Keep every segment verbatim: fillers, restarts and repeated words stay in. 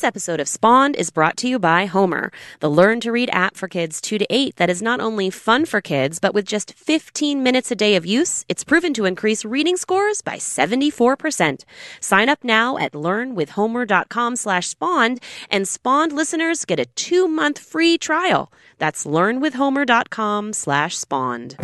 This episode of Spawned is brought to you by Homer, the learn-to-read app for kids two to eight that is not only fun for kids, but with just fifteen minutes a day of use, it's proven to increase reading scores by seventy-four percent. Sign up now at learn with homer dot com slash spawned, and Spawned listeners get a two-month free trial. That's learn with homer dot com slash spawned.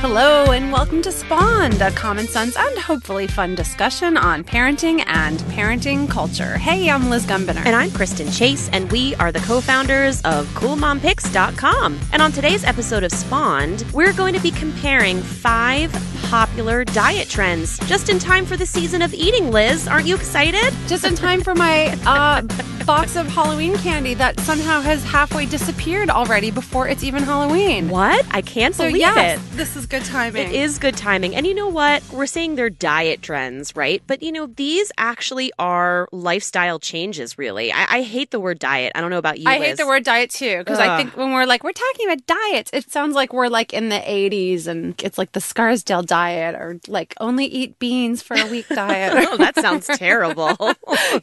Hello and welcome to Spawned, a common sense and hopefully fun discussion on parenting and parenting culture. Hey, I'm Liz Gumbiner. And I'm Kristen Chase, and we are the co-founders of Cool Mom Picks dot com. And on today's episode of Spawned, we're going to be comparing five popular diet trends. Just in time for the season of eating, Liz. Aren't you excited? Just in time for my uh, box of Halloween candy that somehow has halfway disappeared already before it's even Halloween. What? I can't so believe yes, it. This is good. Good timing. It is good timing. And you know what? We're saying they're diet trends, right? But, you know, these actually are lifestyle changes, really. I, I hate the word diet. I don't know about you, I Liz. Hate the word diet, too, because I think when we're like, we're talking about diets, it sounds like we're like in the eighties and it's like the Scarsdale diet or like only eat beans for a week diet. Oh, that sounds terrible.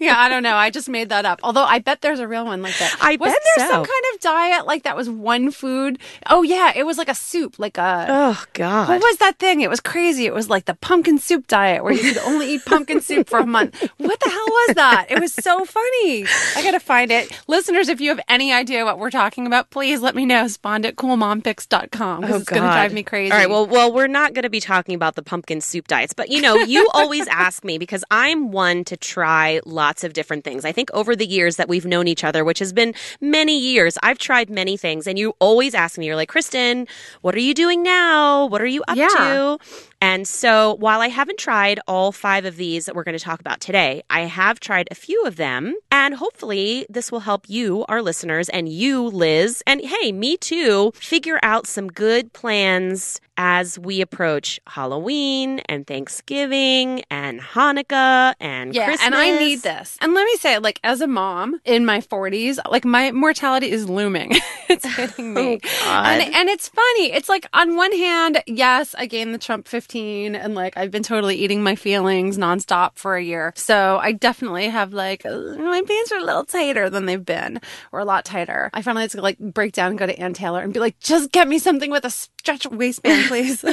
Yeah, I don't know. I just made that up. Although I bet there's a real one like that. I Wasn't bet there so. some kind of diet like that was one food? Oh, yeah. It was like a soup, like a... Oh, God. God. What was that thing? It was crazy. It was like the pumpkin soup diet where you could only eat pumpkin soup for a month. What the hell was that? It was so funny. I got to find it. Listeners, if you have any idea what we're talking about, please let me know. Spawned at cool mom picks dot com because oh, it's going to drive me crazy. All right. Well, well, we're not going to be talking about the pumpkin soup diets, but you know, you always ask me because I'm one to try lots of different things. I think over the years that we've known each other, which has been many years, I've tried many things, and you always ask me, you're like, Kristen, what are you doing now? What are you up yeah. to? And so while I haven't tried all five of these that we're going to talk about today, I have tried a few of them. And hopefully this will help you, our listeners, and you, Liz, and hey, me too, figure out some good plans as we approach Halloween and Thanksgiving and Hanukkah and yeah, Christmas. And I need this. And let me say, like, as a mom in my forties, like, my mortality is looming. It's hitting me. Oh, God. And, and it's funny. It's like, on one hand, yes, I gained the Trump fifteen and, like, I've been totally eating my feelings nonstop for a year. So I definitely have, like, my pants are a little tighter than they've been, or a lot tighter. I finally had to, like, break down and go to Ann Taylor and be like, just get me something with a stretch waistband, please.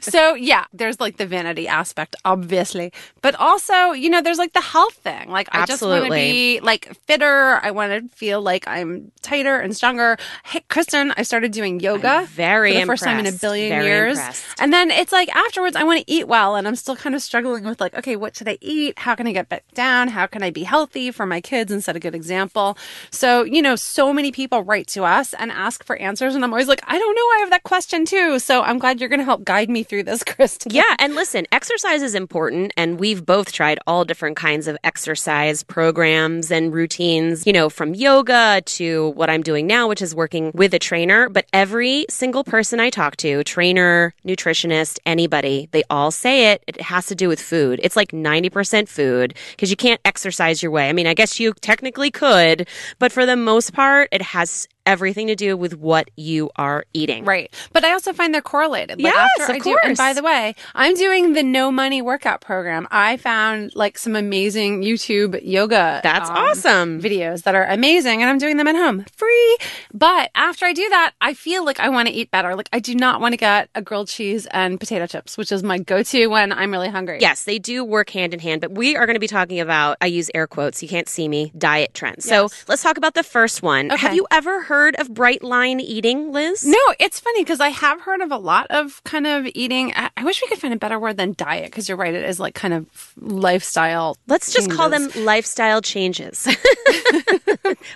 So, yeah, there's like the vanity aspect, obviously. But also, you know, there's like the health thing. Like, I Absolutely. just want to be like fitter. I want to feel like I'm tighter and stronger. Hey, Kristen, I started doing yoga. I'm very for the impressed. first time in a billion very years. Impressed. And then it's like afterwards, I want to eat well. And I'm still kind of struggling with like, okay, what should I eat? How can I get back down? How can I be healthy for my kids and set a good example? So, you know, so many people write to us and ask for answers. And I'm always like, I don't know. I have that question too. So I'm glad you're going to help guide me through this, Kristen. Yeah, and listen, exercise is important, and we've both tried all different kinds of exercise programs and routines, you know, from yoga to what I'm doing now, which is working with a trainer. But every single person I talk to, trainer, nutritionist, anybody, they all say it, it has to do with food. It's like ninety percent food, because you can't exercise your way. I mean, I guess you technically could, but for the most part, it has everything to do with what you are eating. Right. But I also find they're correlated. Like yes, after I of course. Do, and by the way, I'm doing the no money workout program. I found like some amazing YouTube yoga That's um, awesome. videos that are amazing, and I'm doing them at home. Free. But after I do that, I feel like I want to eat better. Like I do not want to get a grilled cheese and potato chips, which is my go-to when I'm really hungry. Yes, they do work hand in hand, but we are going to be talking about, I use air quotes, you can't see me, diet trends. Yes. So let's talk about the first one. Okay. Have you ever heard Heard of Bright Line Eating, Liz? No, it's funny because I have heard of a lot of kind of eating. I, I wish we could find a better word than diet, because you're right, it is like kind of lifestyle Let's changes. just call them lifestyle changes.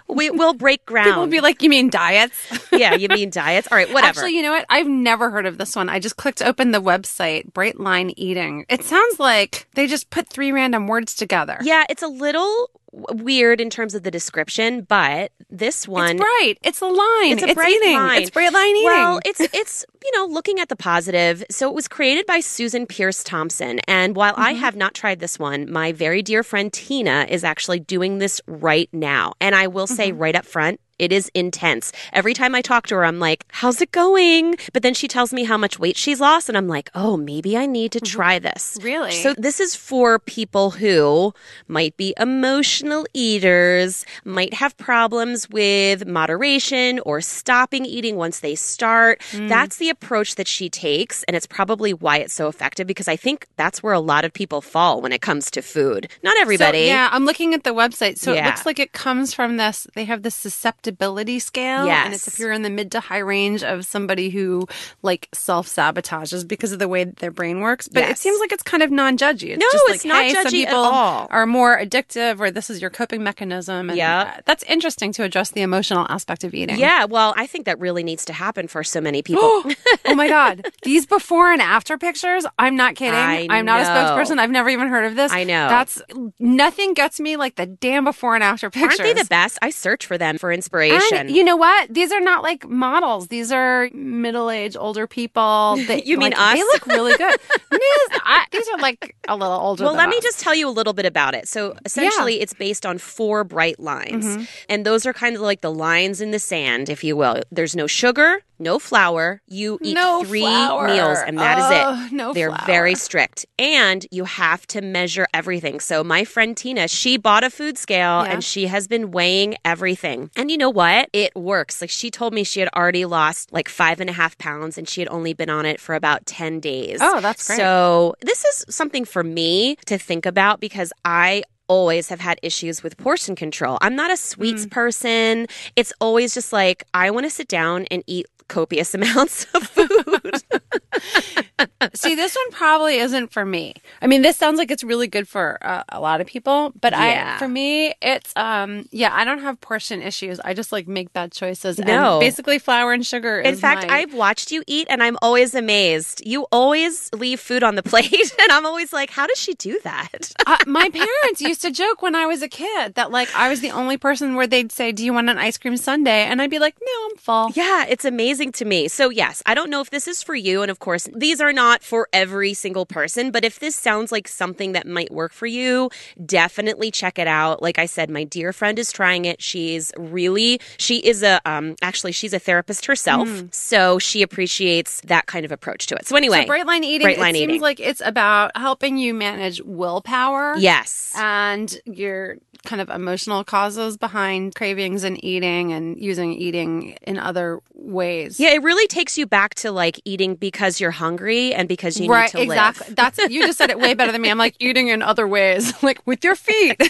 We will break ground. People will be like, you mean diets? Yeah, you mean diets? All right, whatever. Actually, you know what? I've never heard of this one. I just clicked open the website, Bright Line Eating. It sounds like they just put three random words together. Yeah, it's a little weird in terms of the description, but this one... It's bright. It's a line. It's a it's bright eating. line. It's bright line eating. Well, it's, it's you know, looking at the positive. So it was created by Susan Pierce Thompson. And while mm-hmm. I have not tried this one, my very dear friend Tina is actually doing this right now. And I will say mm-hmm. right up front, It is intense. Every time I talk to her, I'm like, how's it going? But then she tells me how much weight she's lost, and I'm like, oh, maybe I need to try this. Really? So this is for people who might be emotional eaters, might have problems with moderation or stopping eating once they start. Mm. That's the approach that she takes, and it's probably why it's so effective, because I think that's where a lot of people fall when it comes to food. Not everybody. So, yeah, I'm looking at the website. So yeah. It looks like it comes from this. They have this susceptibility scale, yes. And it's if you're in the mid to high range of somebody who like self-sabotages because of the way that their brain works. But yes. It seems like it's kind of non-judgy. It's no, just like, it's not hey, judgy some people at all. Are more addictive, or this is your coping mechanism. And yeah, that's interesting to address the emotional aspect of eating. Yeah, well, I think that really needs to happen for so many people. Oh my God, these before and after pictures. I'm not kidding. I I'm not know. a spokesperson. I've never even heard of this. I know. That's nothing gets me like the damn before and after pictures. Aren't they the best? I search for them for inspiration. And you know what? These are not like models. These are middle-aged, older people. That, you mean like, us? They look really good. I, these are like a little older. Well, than let us. me just tell you a little bit about it. So essentially, yeah. It's based on four bright lines. Mm-hmm. And those are kind of like the lines in the sand, if you will. There's no sugar, no flour. You eat no three flour. meals, and that uh, is it. No They're flour. very strict. And you have to measure everything. So my friend Tina, she bought a food scale, yeah. and she has been weighing everything. And you know what? It works. Like she told me she had already lost like five and a half pounds, and she had only been on it for about ten days. Oh, that's great. So this is something for me to think about, because I always have had issues with portion control. I'm not a sweets mm. person. It's always just like, I want to sit down and eat copious amounts of food. See, this one probably isn't for me. I mean, this sounds like it's really good for uh, a lot of people, but yeah. I, for me, it's, um, yeah, I don't have portion issues. I just like make bad choices. No. And basically flour and sugar is In fact, my... I've watched you eat and I'm always amazed. You always leave food on the plate and I'm always like, how does she do that? uh, my parents used to joke when I was a kid that like I was the only person where they'd say, do you want an ice cream sundae? And I'd be like, no, I'm full. Yeah, it's amazing to me. So yes, I don't know if this is for you. And of course, these are not for every single person, but if this sounds like something that might work for you, definitely check it out. Like I said, my dear friend is trying it. She's really, she is a, um, actually, she's a therapist herself. Mm. So she appreciates that kind of approach to it. So anyway. So Bright Line Eating, Bright Line it seems eating. like it's about helping you manage willpower. Yes. And your kind of emotional causes behind cravings and eating and using eating in other ways. Yeah, it really takes you back to like eating because you're hungry and because you right, need to exactly. live. That's you just said it way better than me. I'm like eating in other ways, like with your feet.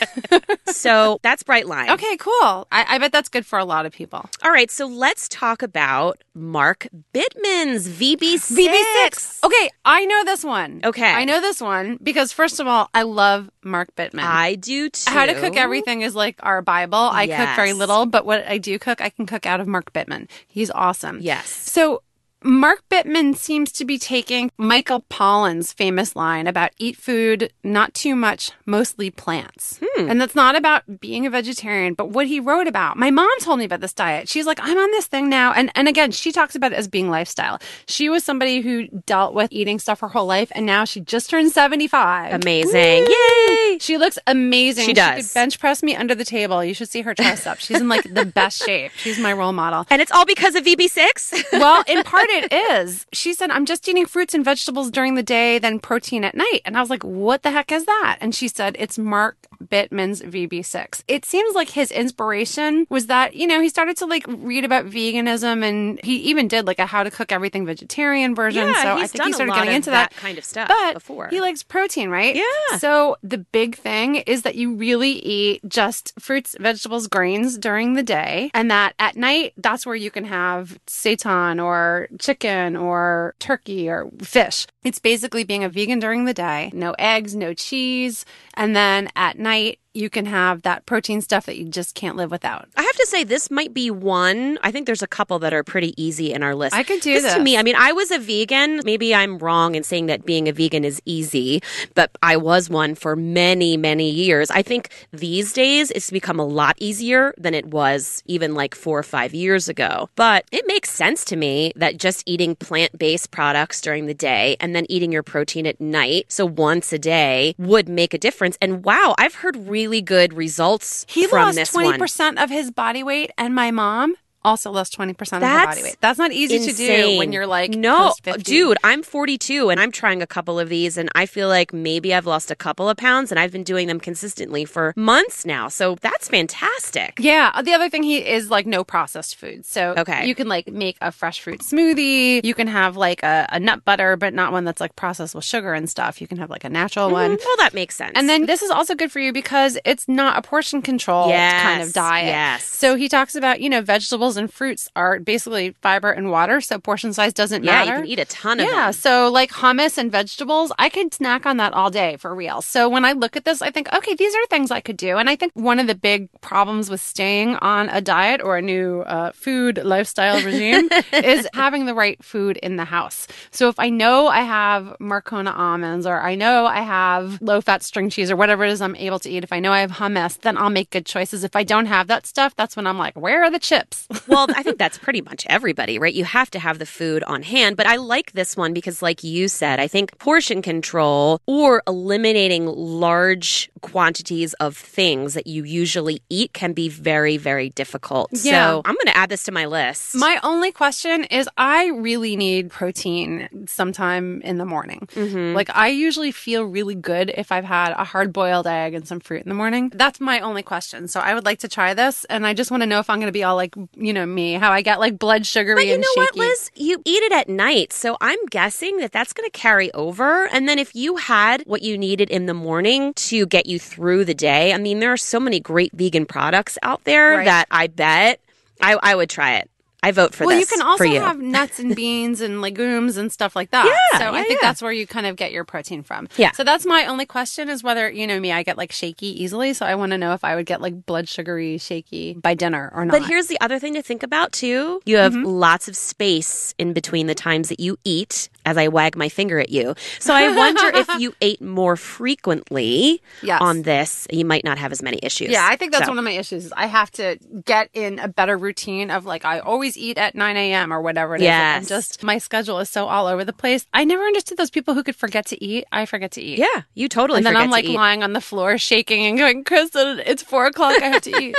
So that's Bright Line. Okay, cool. I, I bet that's good for a lot of people. All right, so let's talk about Mark Bittman's V B six. V B six. Okay, I know this one. Okay. I know this one because first of all, I love Mark Bittman. I do too. How to Cook Everything is like our Bible. I yes. cook very little, but what I do cook, I can cook out of Mark Bittman. He's awesome. Yes. So Mark Bittman seems to be taking Michael Pollan's famous line about eat food, not too much, mostly plants. Hmm. And that's not about being a vegetarian, but what he wrote about. My mom told me about this diet. She's like, I'm on this thing now. And and again, she talks about it as being lifestyle. She was somebody who dealt with eating stuff her whole life, and now she just turned seventy-five. Amazing. Woo! Yay! She looks amazing. She does. She could bench press me under the table. You should see her dress up. She's in like the best shape. She's my role model. And it's all because of V B six? Well, in part it is. She said, I'm just eating fruits and vegetables during the day, then protein at night. And I was like, what the heck is that? And she said, it's Mark Bittman's V B six. It seems like his inspiration was that, you know, he started to like read about veganism, and he even did like a How to Cook Everything vegetarian version. Yeah, so I think he started getting into that, that kind of stuff but before. He likes protein, right? Yeah. So the big thing is that you really eat just fruits, vegetables, grains during the day, and that at night, that's where you can have seitan or chicken or turkey or fish. It's basically being a vegan during the day, no eggs, no cheese, and then at night you can have that protein stuff that you just can't live without. I have to say, this might be one. I think there's a couple that are pretty easy in our list. I could do this. This to me, I mean, I was a vegan. Maybe I'm wrong in saying that being a vegan is easy, but I was one for many, many years. I think these days it's become a lot easier than it was even like four or five years ago. But it makes sense to me that just eating plant-based products during the day and then eating your protein at night, so once a day, would make a difference. And wow, I've heard really really good results he from this one. He lost twenty percent of his body weight, and my mom also lost twenty percent That's of her body weight. That's not easy insane. to do when you're like, no, post fifty. Dude, I'm forty-two and I'm trying a couple of these and I feel like maybe I've lost a couple of pounds, and I've been doing them consistently for months now. So that's fantastic. Yeah. The other thing he is like no processed food. So okay. you can like make a fresh fruit smoothie. You can have like a, a nut butter, but not one that's like processed with sugar and stuff. You can have like a natural mm-hmm. one. Well, that makes sense. And then this is also good for you because it's not a portion control yes. kind of diet. Yes. So he talks about, you know, vegetables and fruits are basically fiber and water, so portion size doesn't yeah, matter. Yeah, you can eat a ton of yeah, them. Yeah, so like hummus and vegetables, I could snack on that all day for real. So when I look at this, I think, okay, these are things I could do. And I think one of the big problems with staying on a diet or a new uh, food lifestyle regime is having the right food in the house. So if I know I have Marcona almonds, or I know I have low-fat string cheese, or whatever it is I'm able to eat, if I know I have hummus, then I'll make good choices. If I don't have that stuff, that's when I'm like, where are the chips? Well, I think that's pretty much everybody, right? You have to have the food on hand. But I like this one because, like you said, I think portion control or eliminating large quantities of things that you usually eat can be very, very difficult. Yeah. So I'm going to add this to my list. My only question is I really need protein sometime in the morning. Mm-hmm. Like, I usually feel really good if I've had a hard-boiled egg and some fruit in the morning. That's my only question. So I would like to try this. And I just want to know if I'm going to be all like, you know me, how I get like blood sugary and shaky. But you know what, Liz? You eat it at night. So I'm guessing that that's going to carry over. And then if you had what you needed in the morning to get you through the day, I mean, there are so many great vegan products out there right. that I bet I, I would try it. I vote for well, this. Well, you can also you. have nuts and beans and legumes and stuff like that. Yeah, so yeah, I think yeah. that's where you kind of get your protein from. Yeah. So that's my only question is whether, you know me, I get like shaky easily. So I want to know if I would get like blood sugary shaky by dinner or not. But here's the other thing to think about too. You have mm-hmm. lots of space in between the times that you eat, as I wag my finger at you. So I wonder if you ate more frequently yes. on this, you might not have as many issues. Yeah, I think that's so. one of my issues. Is I have to get in a better routine of like, I always eat at nine a.m. or whatever it yes. is. And just my schedule is so all over the place. I never understood those people who could forget to eat. I forget to eat. Yeah, you totally forget to eat. And then I'm like lying on the floor shaking and going, Kristen, it's four o'clock. I have to eat.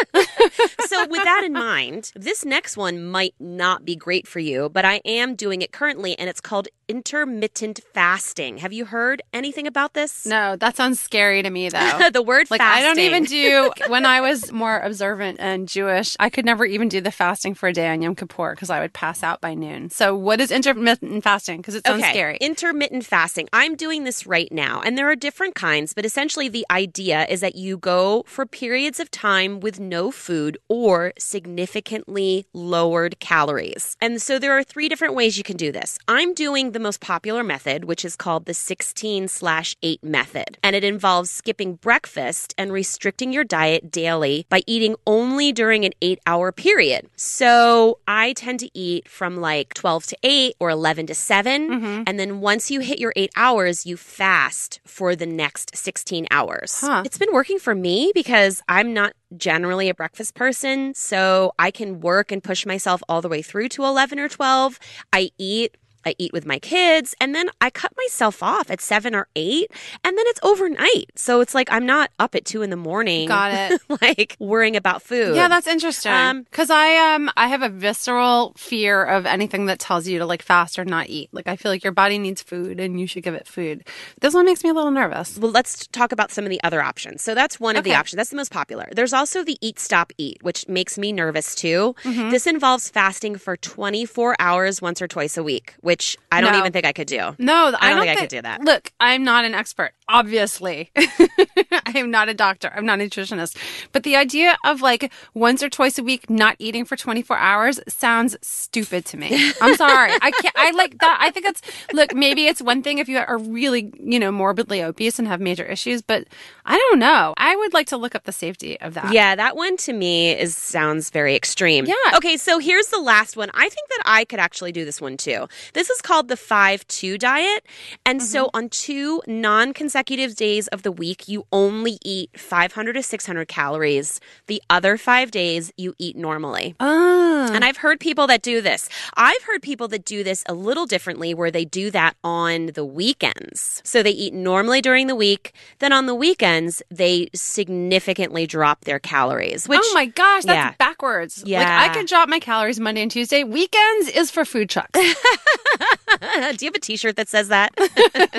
So with that in mind, this next one might not be great for you, but I am doing it currently and it's called intermittent fasting. Have you heard anything about this? No, that sounds scary to me though. The word like, fasting. I don't even do, when I was more observant and Jewish, I could never even do the fasting for a day on Yom Kippur because I would pass out by noon. So what is intermittent fasting? Because it sounds okay. scary. Intermittent fasting. I'm doing this right now. And there are different kinds, but essentially the idea is that you go for periods of time with no food or significantly lowered calories. And so there are three different ways you can do this. I'm doing the most popular method, which is called the sixteen slash eight method. And it involves skipping breakfast and restricting your diet daily by eating only during an eight-hour period. So I tend to eat from like twelve to eight or eleven to seven. Mm-hmm. And then once you hit your eight hours, you fast for the next sixteen hours. Huh. It's been working for me because I'm not generally a breakfast person. So I can work and push myself all the way through to eleven or twelve. I eat. I eat with my kids, and then I cut myself off at seven or eight, and then it's overnight. So it's like I'm not up at two in the morning. Got it. Like worrying about food. Yeah, that's interesting. Because um, I um I have a visceral fear of anything that tells you to like fast or not eat. Like I feel like your body needs food and you should give it food. This one makes me a little nervous. Well, let's talk about some of the other options. So that's one of okay. the options. That's the most popular. There's also the eat, stop, eat, which makes me nervous too. Mm-hmm. This involves fasting for twenty-four hours once or twice a week, which Which I don't no. even think I could do. No, I don't, I don't think, think I could do that. Look, I'm not an expert, obviously. I am not a doctor. I'm not a nutritionist. But the idea of like once or twice a week not eating for twenty-four hours sounds stupid to me. I'm sorry. I can't. I like that. I think that's, look, maybe it's one thing if you are really, you know, morbidly obese and have major issues, but I don't know. I would like to look up the safety of that. Yeah, that one to me is sounds very extreme. Yeah. Okay, so here's the last one. I think that I could actually do this one too. This This is called the five two diet. And mm-hmm. so on two non-consecutive consecutive days of the week, you only eat five hundred to six hundred calories. The other five days, you eat normally. Oh. And I've heard people that do this. I've heard people that do this a little differently, where they do that on the weekends. So they eat normally during the week. Then on the weekends, they significantly drop their calories. Which, oh, my gosh. That's yeah. backwards. Yeah. Like, I can drop my calories Monday and Tuesday. Weekends is for food trucks. Do you have a T-shirt that says that?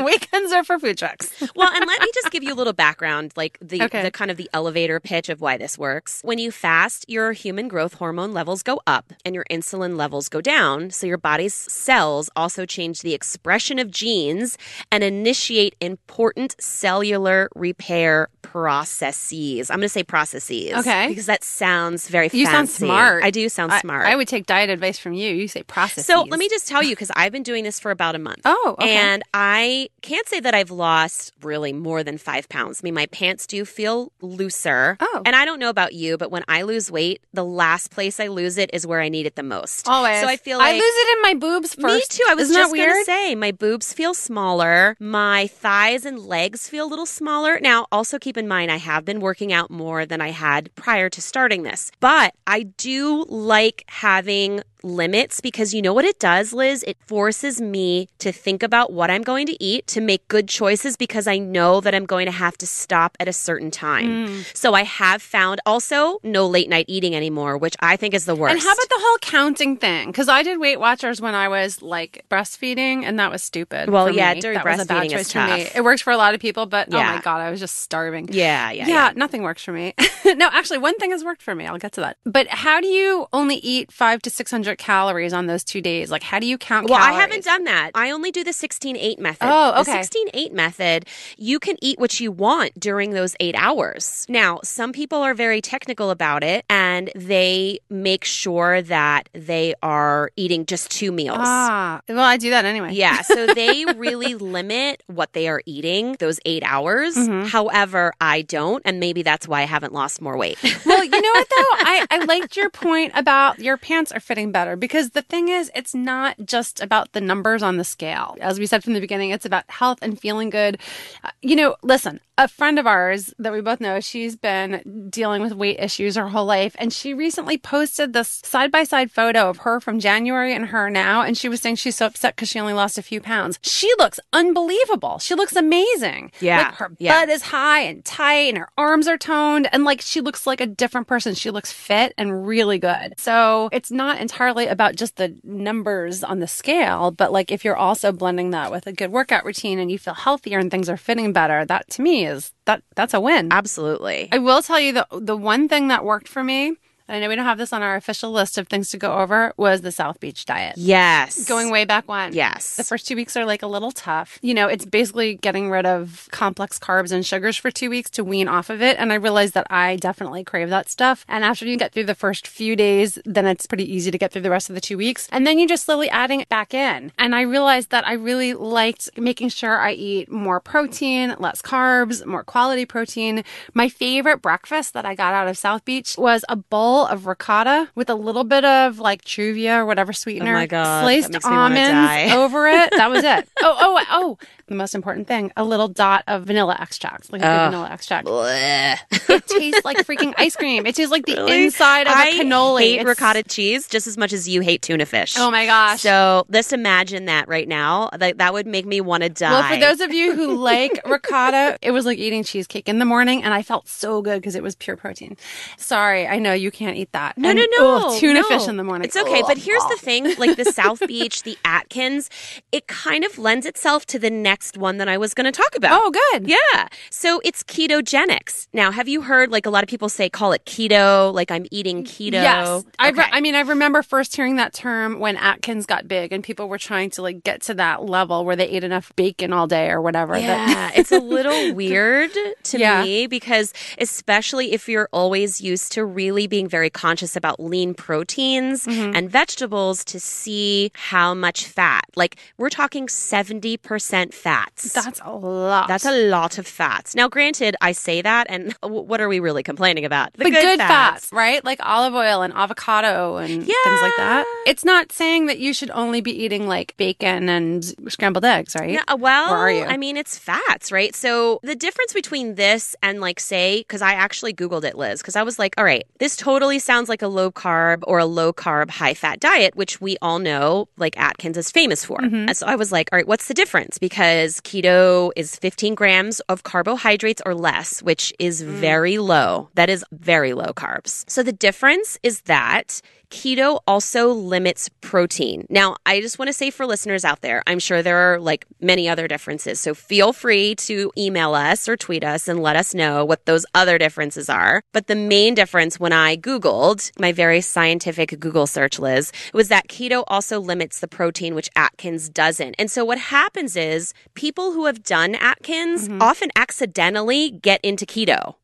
Weekends are for food trucks. Well, and let me just give you a little background, like the, okay. the kind of the elevator pitch of why this works. When you fast, your human growth hormone levels go up and your insulin levels go down. So your body's cells also change the expression of genes and initiate important cellular repair processes. I'm going to say processes. Okay. Because that sounds very fancy. You sound smart. I do sound I, smart. I would take diet advice from you. You say processes. So let me just tell you, because I've been doing this for about a month. Oh, okay. And I can't say that I've lost really more than five pounds. I mean, my pants do feel looser. Oh. And I don't know about you, but when I lose weight, the last place I lose it is where I need it the most. Always. So I feel like I lose it in my boobs first. Me too. I was Isn't just going to say, my boobs feel smaller. My thighs and legs feel a little smaller. Now, also keep in mind, I have been working out more than I had prior to starting this. But I do like having limits, because you know what it does, Liz? It forces me to think about what I'm going to eat, to make good choices, because I know that I'm going to have to stop at a certain time. Mm. So I have found also no late night eating anymore, which I think is the worst. And how about the whole counting thing? Because I did Weight Watchers when I was like breastfeeding, and that was stupid. Well, yeah, me. during that breastfeeding is tough. For me. It worked for a lot of people, but yeah. oh my God, I was just starving. Yeah, yeah, yeah. Yeah, nothing works for me. No, actually, one thing has worked for me. I'll get to that. But how do you only eat five to six hundred calories on those two days? Like, how do you count well, calories? Well, I haven't done that. I only do the sixteen eight method. Oh, okay. The sixteen eight method, you can eat what you want during those eight hours. Now, some people are very technical about it, and they make sure that they are eating just two meals. Ah, well, I do that anyway. Yeah, so they really limit what they are eating those eight hours. Mm-hmm. However, I don't, and maybe that's why I haven't lost more weight. Well, you know what, though? I, I liked your point about your pants are fitting better. Because the thing is, it's not just about the numbers on the scale. As we said from the beginning, it's about health and feeling good. Uh, you know, listen, a friend of ours that we both know, she's been dealing with weight issues her whole life. And she recently posted this side-by-side photo of her from January and her now. And she was saying she's so upset because she only lost a few pounds. She looks unbelievable. She looks amazing. Yeah. Like, her yeah. butt is high and tight and her arms are toned. And like, she looks like a different person. She looks fit and really good. So it's not entirely about just the numbers on the scale, but like if you're also blending that with a good workout routine and you feel healthier and things are fitting better, that to me is that that's a win. Absolutely. I will tell you the the one thing that worked for me, I know we don't have this on our official list of things to go over, was the South Beach diet. Yes. Going way back when. Yes. The first two weeks are like a little tough. You know, it's basically getting rid of complex carbs and sugars for two weeks to wean off of it. And I realized that I definitely crave that stuff. And after you get through the first few days, then it's pretty easy to get through the rest of the two weeks. And then you're just slowly adding it back in. And I realized that I really liked making sure I eat more protein, less carbs, more quality protein. My favorite breakfast that I got out of South Beach was a bowl of ricotta with a little bit of like Truvia or whatever sweetener, oh my God, sliced almonds over it. That was it. Oh, oh, oh. The most important thing, a little dot of vanilla extract, like a oh. vanilla extract. Blech. It tastes like freaking ice cream. It tastes like the really? inside of I a cannoli. I hate it's... ricotta cheese just as much as you hate tuna fish. Oh my gosh. So let's imagine that right now. That, that would make me want to die. Well, for those of you who like ricotta, it was like eating cheesecake in the morning, and I felt so good because it was pure protein. Sorry, I know you can't eat that. No, and, no, no. Ugh, tuna no. fish in the morning. It's okay. Ugh, but here's the thing, like the South Beach, the Atkins, it kind of lends itself to the next one that I was going to talk about. Oh, good. Yeah. So it's ketogenics. Now, have you heard, like a lot of people say, call it keto, like I'm eating keto? Yes. Okay. I, re- I mean, I remember first hearing that term when Atkins got big and people were trying to like get to that level where they ate enough bacon all day or whatever. Yeah. That- it's a little weird to yeah. me, because especially if you're always used to really being very very conscious about lean proteins mm-hmm. and vegetables to see how much fat. Like, we're talking seventy percent fats. That's a lot. That's a lot of fats. Now, granted, I say that, and w- what are we really complaining about? The but good, good fats. fats, right? Like olive oil and avocado and yeah. things like that. It's not saying that you should only be eating, like, bacon and scrambled eggs, right? No, well, or are you? I mean, it's fats, right? So the difference between this and, like, say, because I actually Googled it, Liz, because I was like, all right, this totally sounds like a low-carb or a low-carb, high-fat diet, which we all know, like, Atkins is famous for. Mm-hmm. And so I was like, all right, what's the difference? Because keto is fifteen grams of carbohydrates or less, which is mm. very low. That is very low carbs. So the difference is that keto also limits protein. Now, I just want to say for listeners out there, I'm sure there are, like, many other differences. So feel free to email us or tweet us and let us know what those other differences are. But the main difference when I Googled, my very scientific Google search, Liz, was that keto also limits the protein, which Atkins doesn't. And so what happens is people who have done Atkins mm-hmm. often accidentally get into keto.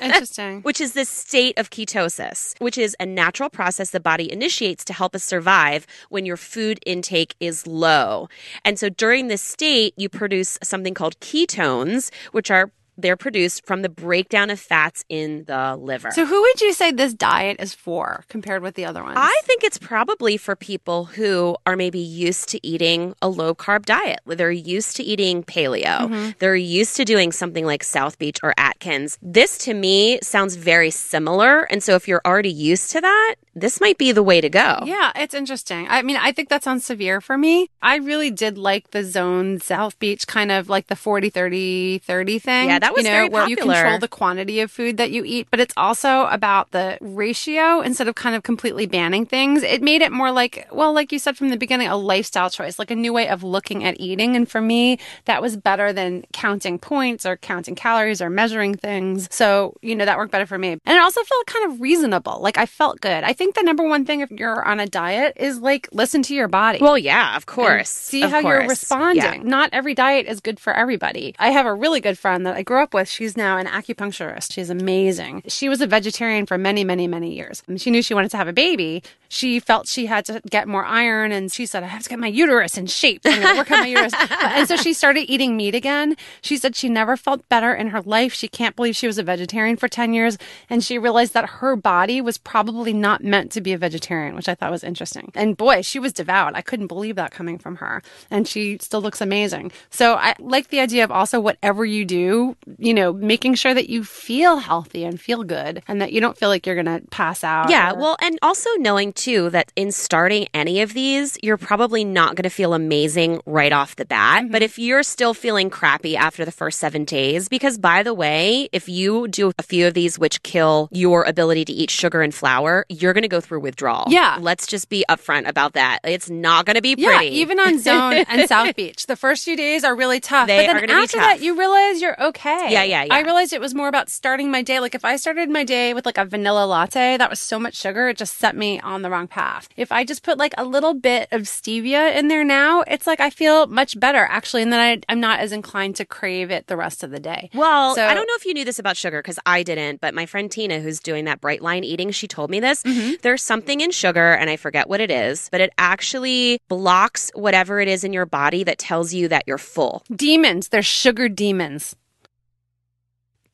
Interesting. Which is this state of ketosis, which is a natural process the body initiates to help us survive when your food intake is low. And so during this state, you produce something called ketones, which are they're produced from the breakdown of fats in the liver. So who would you say this diet is for compared with the other ones? I think it's probably for people who are maybe used to eating a low-carb diet. They're used to eating paleo. Mm-hmm. They're used to doing something like South Beach or Atkins. This, to me, sounds very similar. And so if you're already used to that, this might be the way to go. Yeah, it's interesting. I mean, I think that sounds severe for me. I really did like the zone South Beach, kind of like the forty, thirty, thirty thing. Yeah, that That was you know, very popular. Where you control the quantity of food that you eat, but it's also about the ratio instead of kind of completely banning things. It made it more like, well, like you said from the beginning, a lifestyle choice, like a new way of looking at eating. And for me, that was better than counting points or counting calories or measuring things. So, you know, that worked better for me. And it also felt kind of reasonable. Like, I felt good. I think the number one thing if you're on a diet is, like, listen to your body. Well, yeah, of course. See of how course. You're responding. Yeah. Not every diet is good for everybody. I have a really good friend that I grew up with. She's now an acupuncturist. She's amazing. She was a vegetarian for many, many, many years. I mean, she knew she wanted to have a baby. She felt she had to get more iron, and she said, I have to get my uterus in shape. I'm going to work on my uterus. And so she started eating meat again. She said she never felt better in her life. She can't believe she was a vegetarian for ten years, and she realized that her body was probably not meant to be a vegetarian, which I thought was interesting. And boy, she was devout. I couldn't believe that coming from her, and she still looks amazing. So I like the idea of also whatever you do, you know, making sure that you feel healthy and feel good and that you don't feel like you're going to pass out. Yeah, or... well, and also knowing, too, that in starting any of these, you're probably not going to feel amazing right off the bat. Mm-hmm. But if you're still feeling crappy after the first seven days, because by the way, if you do a few of these which kill your ability to eat sugar and flour, you're going to go through withdrawal. Yeah. Let's just be upfront about that. It's not going to be pretty. Yeah, even on Zone and South Beach, the first few days are really tough. They but then are going to be tough. After that, you realize you're okay. Yeah, yeah, yeah. I realized it was more about starting my day. Like, if I started my day with, like, a vanilla latte, that was so much sugar, it just set me on the wrong path. If I just put, like, a little bit of stevia in there now, it's like I feel much better, actually, and then I, I'm not as inclined to crave it the rest of the day. Well, so, I don't know if you knew this about sugar, because I didn't, but my friend Tina, who's doing that Bright Line Eating, she told me this. Mm-hmm. There's something in sugar, and I forget what it is, but it actually blocks whatever it is in your body that tells you that you're full. Demons. They're sugar demons.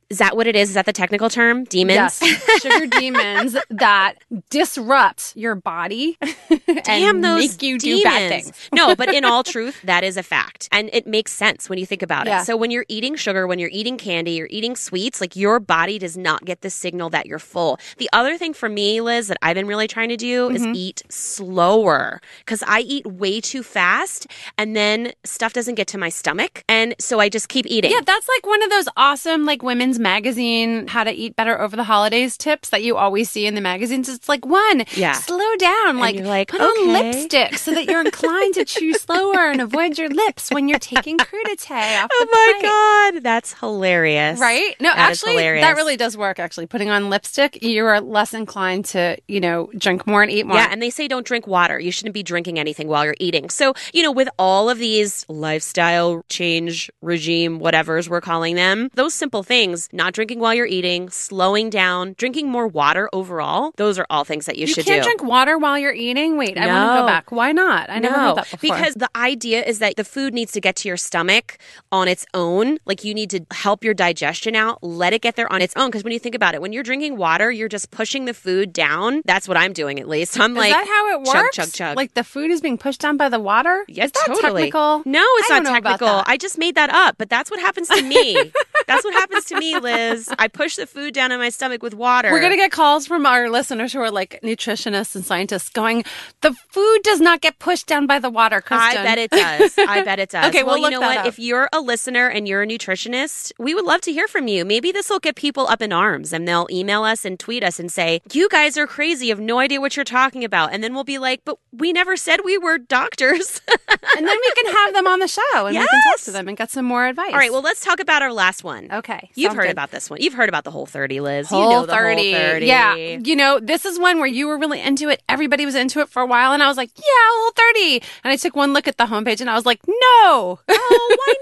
Is that what it is? Is that the technical term? Demons? Yes. Sugar demons that disrupt your body and Damn those make you demons. Do bad things. No, but in all truth, that is a fact. And it makes sense when you think about yeah. it. So when you're eating sugar, when you're eating candy, you're eating sweets, like, your body does not get the signal that you're full. The other thing for me, Liz, that I've been really trying to do mm-hmm. is eat slower, because I eat way too fast and then stuff doesn't get to my stomach. And so I just keep eating. Yeah, that's like one of those awesome, like, women's magazine how to eat better over the holidays tips that you always see in the magazines. It's like, one, yeah. slow down, like, like put okay. on lipstick so that you're inclined to chew slower and avoid your lips when you're taking crudité off oh the plate. Oh my god, that's hilarious. Right? No, that actually, that really does work, actually. Putting on lipstick, you are less inclined to, you know, drink more and eat more. Yeah, and they say don't drink water. You shouldn't be drinking anything while you're eating. So, you know, with all of these lifestyle change, regime, whatever's we're calling them, those simple things is not drinking while you're eating, slowing down, drinking more water overall. Those are all things that you, you should do. You can't drink water while you're eating? Wait, no. I want to go back. Why not? I no. never heard that before. Because the idea is that the food needs to get to your stomach on its own. Like, you need to help your digestion out. Let it get there on its own. Because when you think about it, when you're drinking water, you're just pushing the food down. That's what I'm doing, at least. I'm is like, that how it works? Chug, chug, chug. Like, the food is being pushed down by the water? Yes, yeah, totally. Is that technical? No, it's I not technical. I just made that up. But that's what happens to me. That's what happens to me, Liz. I push the food down in my stomach with water. We're going to get calls from our listeners who are like nutritionists and scientists going, the food does not get pushed down by the water, Kristen. I bet it does. I bet it does. Okay, well, well you know what? Up. If you're a listener and you're a nutritionist, we would love to hear from you. Maybe this will get people up in arms, and they'll email us and tweet us and say, you guys are crazy. You have no idea what you're talking about. And then we'll be like, but we never said we were doctors. And then we can have them on the show and yes. we can talk to them and get some more advice. All right, well, let's talk about our last one. Okay. You've heard good. about this one. You've heard about the Whole thirty, Liz. Whole you know the thirty. Whole thirty. Yeah. You know, this is one where you were really into it. Everybody was into it for a while, and I was like, yeah, Whole thirty. And I took one look at the homepage, and I was like, no. Oh, why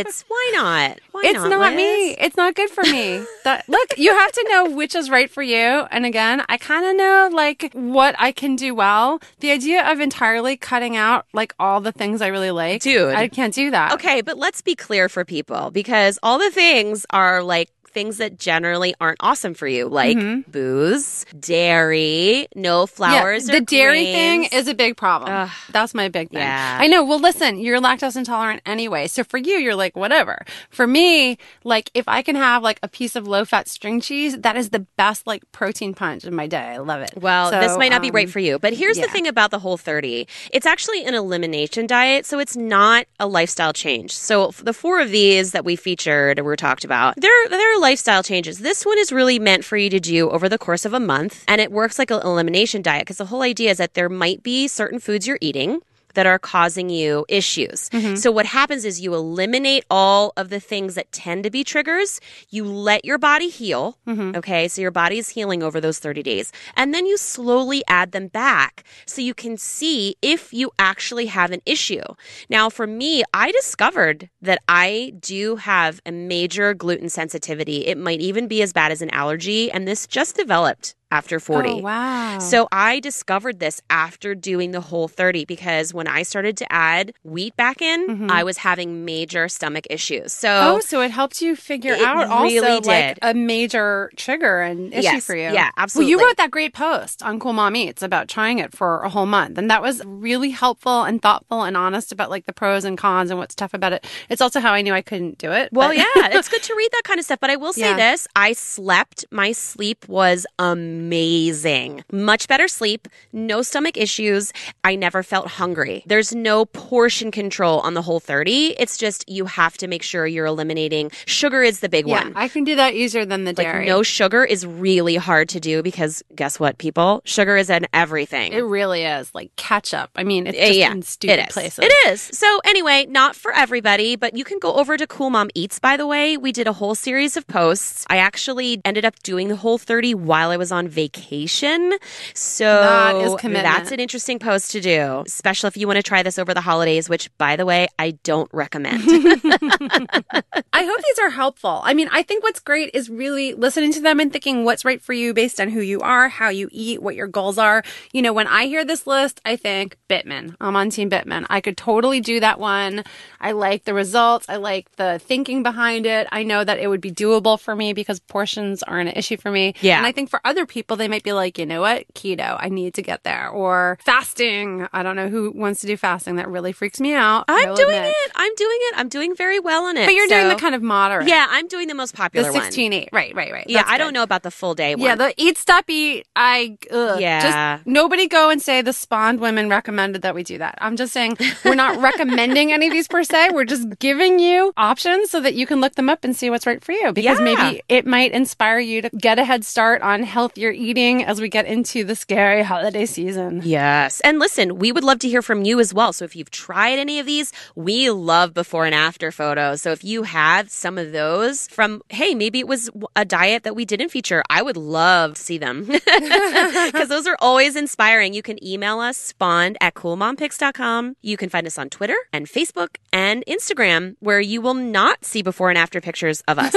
not? Why not? Why it's not, not me. It's not good for me. That, look, you have to know which is right for you. And again, I kind of know, like, what I can do well. The idea of entirely cutting out, like, all the things I really like. Dude. I can't do that. Okay, but let's be clear for people, because all the things are, like, things that generally aren't awesome for you, like mm-hmm. booze, dairy, no flours yeah, or the creams. Dairy thing is a big problem. Ugh. That's my big thing. Yeah. I know. Well, listen, you're lactose intolerant anyway. So for you, you're like, whatever. For me, like, if I can have like a piece of low-fat string cheese, that is the best like protein punch in my day. I love it. Well, so, this might not um, be right for you. But here's yeah. the thing about the Whole thirty. It's actually an elimination diet, so it's not a lifestyle change. So the four of these that we featured and were talked about, they're, they're like lifestyle changes. This one is really meant for you to do over the course of a month, and it works like an elimination diet, because the whole idea is that there might be certain foods you're eating that are causing you issues. Mm-hmm. So what happens is you eliminate all of the things that tend to be triggers. You let your body heal. Mm-hmm. Okay. So your body is healing over those thirty days. And then you slowly add them back so you can see if you actually have an issue. Now, for me, I discovered that I do have a major gluten sensitivity. It might even be as bad as an allergy. And this just developed after forty. Oh, wow. So I discovered this after doing the Whole thirty, because when I started to add wheat back in, mm-hmm. I was having major stomach issues. So Oh, so it helped you figure out also really like a major trigger and issue yes, for you. Yeah, absolutely. Well, you wrote that great post on Cool Mom Eats about trying it for a whole month. And that was really helpful and thoughtful and honest about like the pros and cons and what's tough about it. It's also how I knew I couldn't do it. Well, yeah, it's good to read that kind of stuff. But I will say yeah. this, I slept. My sleep was amazing. Amazing. Much better sleep, no stomach issues. I never felt hungry. There's no portion control on the Whole thirty. It's just you have to make sure you're eliminating. Sugar is the big yeah, one. I can do that easier than the dairy. Like, no sugar is really hard to do, because guess what, people? Sugar is in everything. It really is. Like ketchup. I mean, it's just yeah, in stupid it places. It is. So anyway, not for everybody, but you can go over to Cool Mom Eats, by the way. We did a whole series of posts. I actually ended up doing the Whole thirty while I was on vacation. So that is commitment. That's an interesting post to do, especially if you want to try this over the holidays, which, by the way, I don't recommend. I hope these are helpful. I mean, I think what's great is really listening to them and thinking what's right for you based on who you are, how you eat, what your goals are. You know, when I hear this list, I think Bittman. I'm on Team Bittman. I could totally do that one. I like the results. I like the thinking behind it. I know that it would be doable for me because portions aren't an issue for me. Yeah. And I think for other people, People, they might be like, you know what, keto, I need to get there. Or fasting. I don't know who wants to do fasting. That really freaks me out. I'm doing admit. it. I'm doing it. I'm doing very well on it. But you're so, doing the kind of moderate. Yeah, I'm doing the most popular the sixteen, one. The sixteen eight. Right, right, right. Yeah, That's I good. don't know about the full day one. Yeah, the eat, stop, eat. I, ugh, yeah. Just nobody go and say the Spawned women recommended that we do that. I'm just saying we're not recommending any of these per se. We're just giving you options so that you can look them up and see what's right for you. Because yeah. maybe it might inspire you to get a head start on healthier you're eating as we get into the scary holiday season. Yes. And listen, we would love to hear from you as well. So if you've tried any of these, we love before and after photos. So if you have some of those from, hey, maybe it was a diet that we didn't feature, I would love to see them because those are always inspiring. You can email us, spawned at cool mom picks dot com. You can find us on Twitter and Facebook and Instagram, where you will not see before and after pictures of us.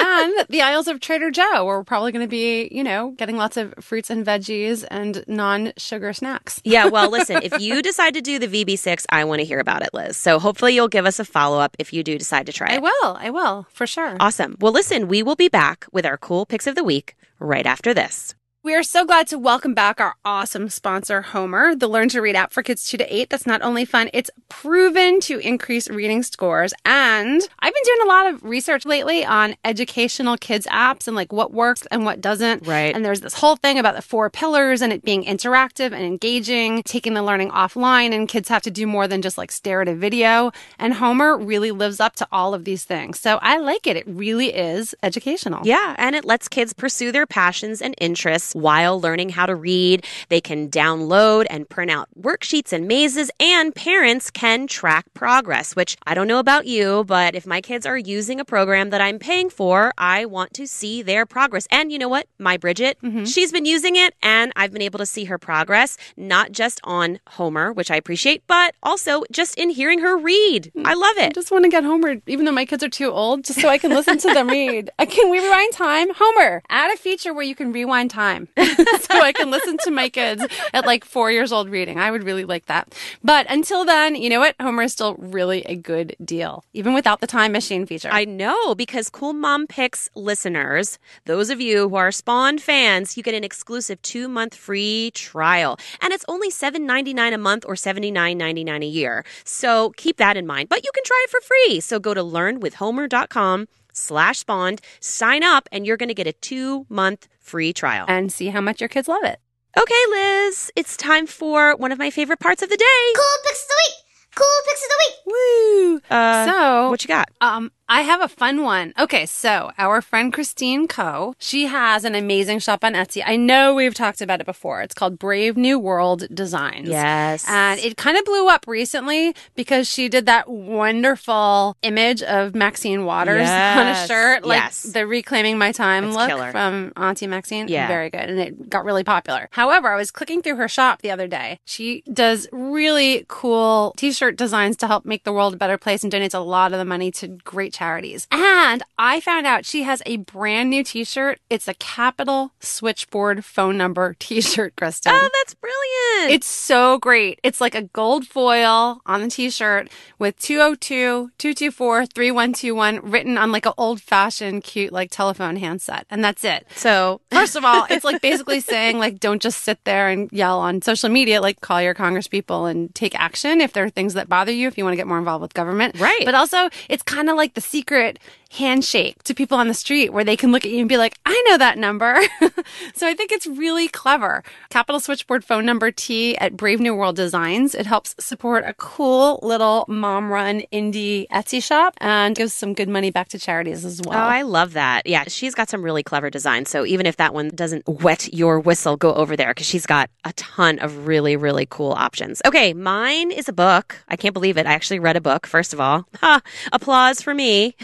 And the aisles of Trader Joe, where we're probably going to be, you know, getting lots of fruits and veggies and non-sugar snacks. Yeah, well, listen, if you decide to do the V B six, I want to hear about it, Liz. So hopefully you'll give us a follow-up if you do decide to try it. I will. I will, for sure. Awesome. Well, listen, we will be back with our cool picks of the week right after this. We are so glad to welcome back our awesome sponsor, Homer, the Learn to Read app for kids two to eight. That's not only fun, it's proven to increase reading scores. And I've been doing a lot of research lately on educational kids apps and like what works and what doesn't. Right. And there's this whole thing about the four pillars and it being interactive and engaging, taking the learning offline, and kids have to do more than just like stare at a video. And Homer really lives up to all of these things. So I like it. It really is educational. Yeah, and it lets kids pursue their passions and interests while learning how to read. They can download and print out worksheets and mazes, and parents can track progress, which I don't know about you, but if my kids are using a program that I'm paying for, I want to see their progress. And you know what? My Bridget, mm-hmm. she's been using it, and I've been able to see her progress, not just on Homer, which I appreciate, but also just in hearing her read. I love it. I just want to get Homer, even though my kids are too old, just so I can listen to them read. Can we rewind time? Homer, add a feature where you can rewind time. So I can listen to my kids at like four years old reading. I would really like that. But until then, you know what? Homer is still really a good deal, even without the time machine feature. I know, because Cool Mom Picks listeners, those of you who are Spawned fans, you get an exclusive two-month free trial. And it's only seven dollars and ninety-nine cents a month or seventy-nine dollars and ninety-nine cents a year. So keep that in mind. But you can try it for free. So go to learn with homer dot com slash spawned, sign up, and you're going to get a two-month free trial. And see how much your kids love it. Okay, Liz, it's time for one of my favorite parts of the day. Cool Picks of the Week! Cool Picks of the Week! Woo! Uh, so, what you got? Um... I have a fun one. Okay, so our friend Christine Coe, she has an amazing shop on Etsy. I know we've talked about it before. It's called Brave New World Designs. Yes. And it kind of blew up recently because she did that wonderful image of Maxine Waters yes. on a shirt. Like yes. the Reclaiming My Time it's look killer. From Auntie Maxine. Yeah. Very good. And it got really popular. However, I was clicking through her shop the other day. She does really cool t-shirt designs to help make the world a better place and donates a lot of the money to great charities. And I found out she has a brand new t-shirt. It's a capital switchboard phone number t-shirt, Kristen. Oh, that's brilliant. It's so great. It's like a gold foil on the t-shirt with two oh two, two two four, three one two one written on like an old-fashioned cute like telephone handset. And that's it. So first of all, it's like basically saying like don't just sit there and yell on social media, like call your congresspeople and take action if there are things that bother you, if you want to get more involved with government. Right. But also it's kind of like the secret handshake to people on the street where they can look at you and be like, I know that number. So I think it's really clever. Capital Switchboard Phone Number T at Brave New World Designs. It helps support a cool little mom-run indie Etsy shop and gives some good money back to charities as well. Oh, I love that. Yeah, she's got some really clever designs. So even if that one doesn't wet your whistle, go over there because she's got a ton of really, really cool options. Okay, mine is a book. I can't believe it. I actually read a book, first of all. Ha, applause for me.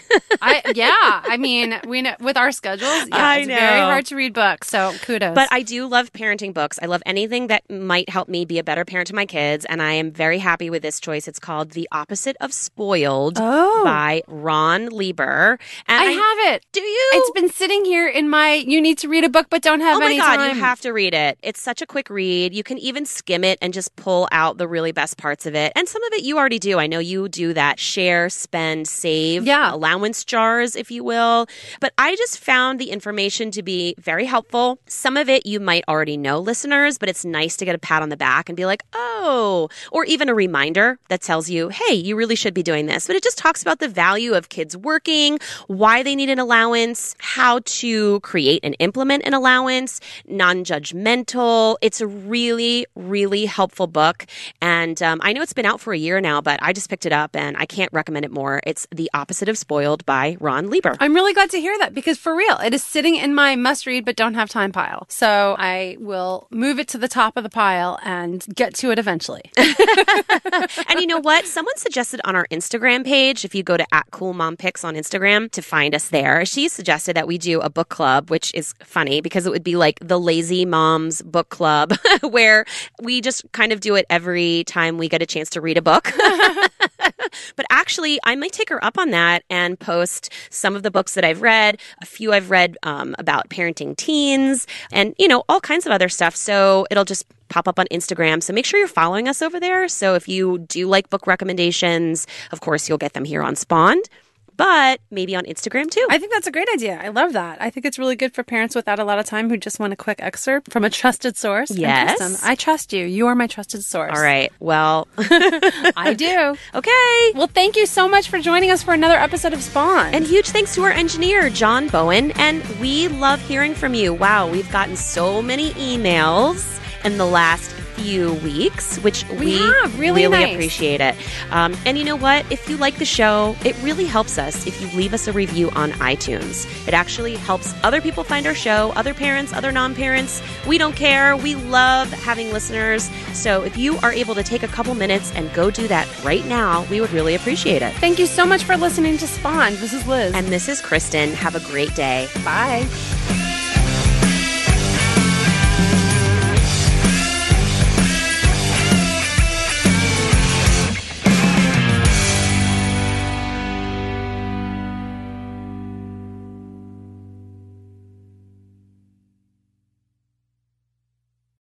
I I, yeah, I mean, we know, with our schedules, yeah, I it's know. Very hard to read books, so kudos. But I do love parenting books. I love anything that might help me be a better parent to my kids, and I am very happy with this choice. It's called The Opposite of Spoiled oh. by Ron Lieber. And I, I have it. Do you? It's been sitting here in my, you need to read a book but don't have any time. Oh my God, time. You have to read it. It's such a quick read. You can even skim it and just pull out the really best parts of it. And some of it you already do. I know you do that share, spend, save, yeah. allowance jar. If you will. But I just found the information to be very helpful. Some of it you might already know, listeners, but it's nice to get a pat on the back and be like, oh, or even a reminder that tells you, hey, you really should be doing this. But it just talks about the value of kids working, why they need an allowance, how to create and implement an allowance, non-judgmental. It's a really, really helpful book. And um, I know it's been out for a year now, but I just picked it up and I can't recommend it more. It's The Opposite Opposite of Spoiled by Ron Lieber. I'm really glad to hear that because, for real, it is sitting in my must-read but don't have time pile. So I will move it to the top of the pile and get to it eventually. And you know what? Someone suggested on our Instagram page, if you go to at Cool Mom Picks on Instagram to find us there, she suggested that we do a book club, which is funny because it would be like the Lazy Moms Book Club where we just kind of do it every time we get a chance to read a book. But actually, I might take her up on that and post some of the books that I've read, a few I've read um, about parenting teens and, you know, all kinds of other stuff. So it'll just pop up on Instagram. So make sure you're following us over there. So if you do like book recommendations, of course, you'll get them here on Spawned. But maybe on Instagram, too. I think that's a great idea. I love that. I think it's really good for parents without a lot of time who just want a quick excerpt from a trusted source. Yes. Trust I trust you. You are my trusted source. All right. Well. I do. Okay. Well, thank you so much for joining us for another episode of Spawn. And huge thanks to our engineer, John Bowen. And we love hearing from you. Wow. We've gotten so many emails in the last few weeks, which we yeah, really, really nice. appreciate it. Um, and you know what? If you like the show, it really helps us if you leave us a review on iTunes. It actually helps other people find our show, other parents, other non-parents. We don't care. We love having listeners. So if you are able to take a couple minutes and go do that right now, we would really appreciate it. Thank you so much for listening to Spawn. This is Liz. And this is Kristen. Have a great day. Bye.